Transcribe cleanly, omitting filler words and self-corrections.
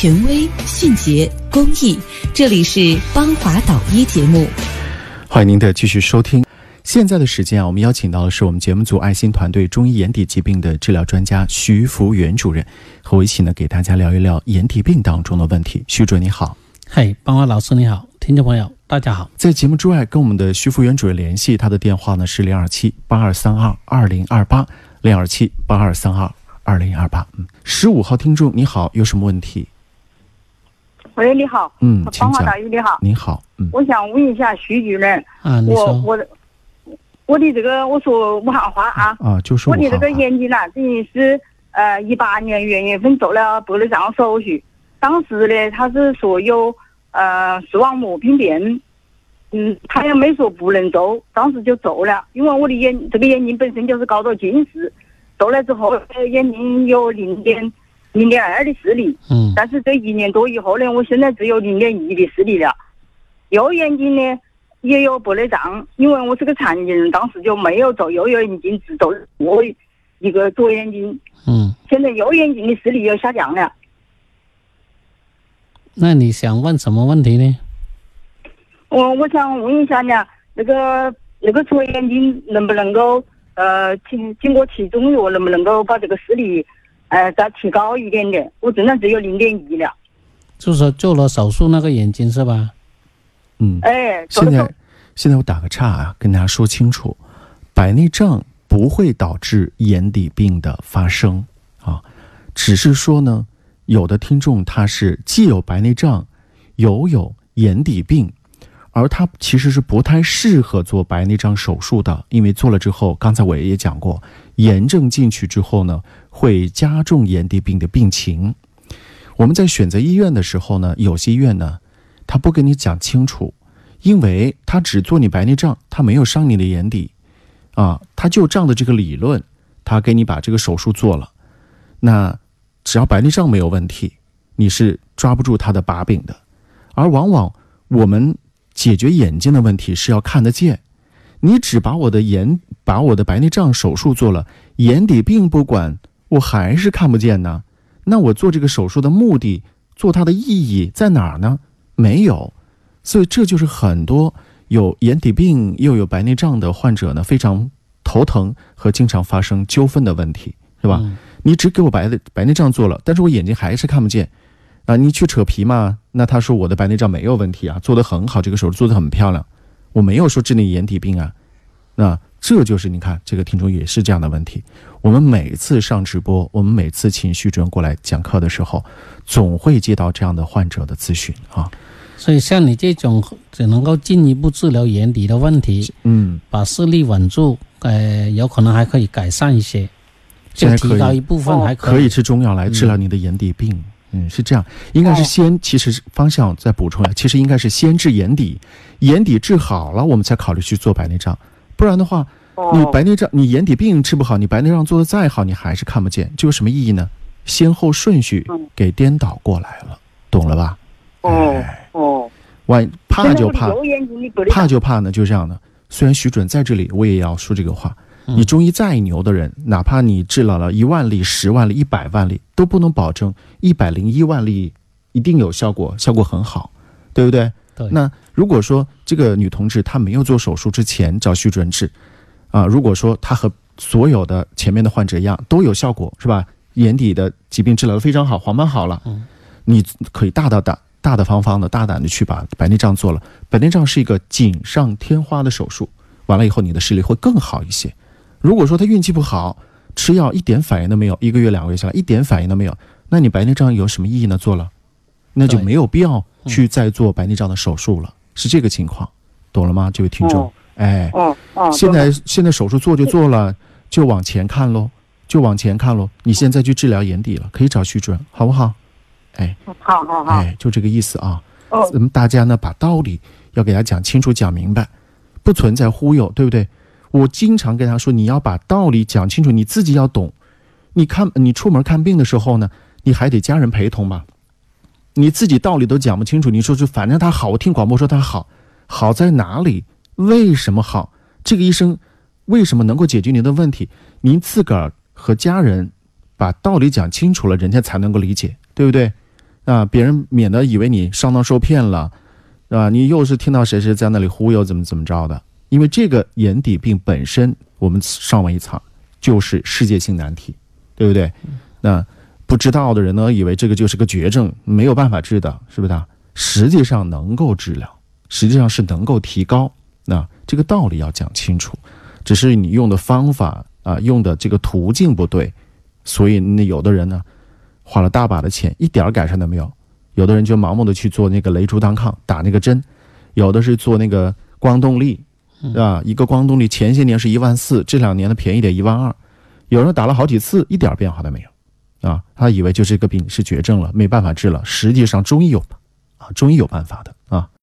权威、迅捷、公益。这里是邦华导医节目，欢迎您的继续收听。现在的时间啊，我们邀请到的是我们节目组爱心团队中医眼底疾病的治疗专家徐福元主任，和我一起呢给大家聊一聊眼底病当中的问题。徐主任你好。嘿，邦华老师你好，听众朋友大家好。在节目之外跟我们的徐福元主任联系，他的电话呢是027-8232-2028 027-8232-2028。15号听众你好，有什么问题？喂，你好。邦华导医你好。你好。我想问一下徐主任啊，我的这个，我说武汉话啊，就是我的这个眼睛啊，最近是18年元月份做了白内障手术，当时呢他是说有视网膜病变，他也没说不能做，当时就做了，因为我的眼睛本身就是高度近视，做了之后眼睛有0.2的视力，但是这1年多以后呢，我现在只有0.1的视力了，右眼睛呢也有白内障，因为我是个残疾人，当时就没有做右眼睛，只做我一个左眼睛。现在右眼睛的视力又下降了。那你想问什么问题呢？我想问一下呢，那个左眼睛能不能够经过吃中药，能不能够把这个视力再提高一点点？我现在只有0.1了。就是说做了手术那个眼睛是吧？现在我打个岔啊，跟大家说清楚，白内障不会导致眼底病的发生啊，只是说呢，有的听众他是既有白内障，又有眼底病，而他其实是不太适合做白内障手术的，因为做了之后，刚才我也讲过，炎症进去之后呢，会加重眼底病的病情。我们在选择医院的时候呢，有些医院呢，他不跟你讲清楚，因为他只做你白内障，他没有伤你的眼底啊，他就仗着这个理论，他给你把这个手术做了，那只要白内障没有问题，你是抓不住他的把柄的。而往往我们解决眼睛的问题是要看得见，你只把我的白内障手术做了，眼底病不管，我还是看不见呢，那我做这个手术的目的，做它的意义在哪儿呢？没有。所以这就是很多有眼底病又有白内障的患者呢非常头疼和经常发生纠纷的问题，是吧？你只给我白内障做了，但是我眼睛还是看不见啊！你去扯皮嘛？那他说我的白内障没有问题啊，做得很好，这个手术做得很漂亮，我没有说治你眼底病啊。那这就是你看这个听众也是这样的问题。我们每次上直播，我们每次请徐主任过来讲课的时候，总会接到这样的患者的咨询啊。所以像你这种只能够进一步治疗眼底的问题，把视力稳住，有可能还可以改善一些，就提高一部分，还可以吃中药来治疗你的眼底病。是这样，应该是先，其实方向再补充一下，其实应该是先治眼底，眼底治好了，我们才考虑去做白内障，不然的话，你白内障，你眼底病治不好，你白内障做得再好，你还是看不见，这有什么意义呢？先后顺序给颠倒过来了，懂了吧？怕就怕呢，就这样的。虽然徐主任在这里，我也要说这个话。你中医再牛的人，哪怕你治疗了1万例、10万例、100万例，都不能保证101万例一定有效果，效果很好，对不对？对。那如果说这个女同志她没有做手术之前找徐主任治，啊，如果说她和所有的前面的患者一样都有效果，是吧？眼底的疾病治疗的非常好，黄斑好了，你可以大胆的去把白内障做了，白内障是一个锦上添花的手术，完了以后你的视力会更好一些。如果说他运气不好，吃药一点反应都没有，1个月2个月下来一点反应都没有，那你白内障有什么意义呢？做了那就没有必要去再做白内障的手术了，是这个情况，懂了吗？这位听众，现在手术做就做了，就往前看喽，你现在去治疗眼底了，可以找徐主任，好不好？好，就这个意思啊。咱们大家呢把道理要给他讲清楚讲明白，不存在忽悠，对不对？我经常跟他说，你要把道理讲清楚，你自己要懂。你出门看病的时候呢，你还得家人陪同吧？你自己道理都讲不清楚，你说是反正他好，我听广播说他好，好在哪里？为什么好？这个医生为什么能够解决您的问题？您自个儿和家人把道理讲清楚了，人家才能够理解，对不对？别人免得以为你上当受骗了，你又是听到谁谁在那里忽悠怎么着的。因为这个眼底病本身，我们上完一场就是世界性难题，对不对？那不知道的人呢，以为这个就是个绝症，没有办法治的，是不是？实际上能够治疗，实际上是能够提高。那这个道理要讲清楚，只是你用的方法用的这个途径不对，所以那有的人呢花了大把的钱一点改善都没有，有的人就盲目的去做那个雷珠单抗，打那个针，有的是做那个光动力，一个光动力前些年是14000，这两年的便宜得12000，有人打了好几次一点变化都没有他以为就是这个病是绝症了，没办法治了，实际上中医有办法的。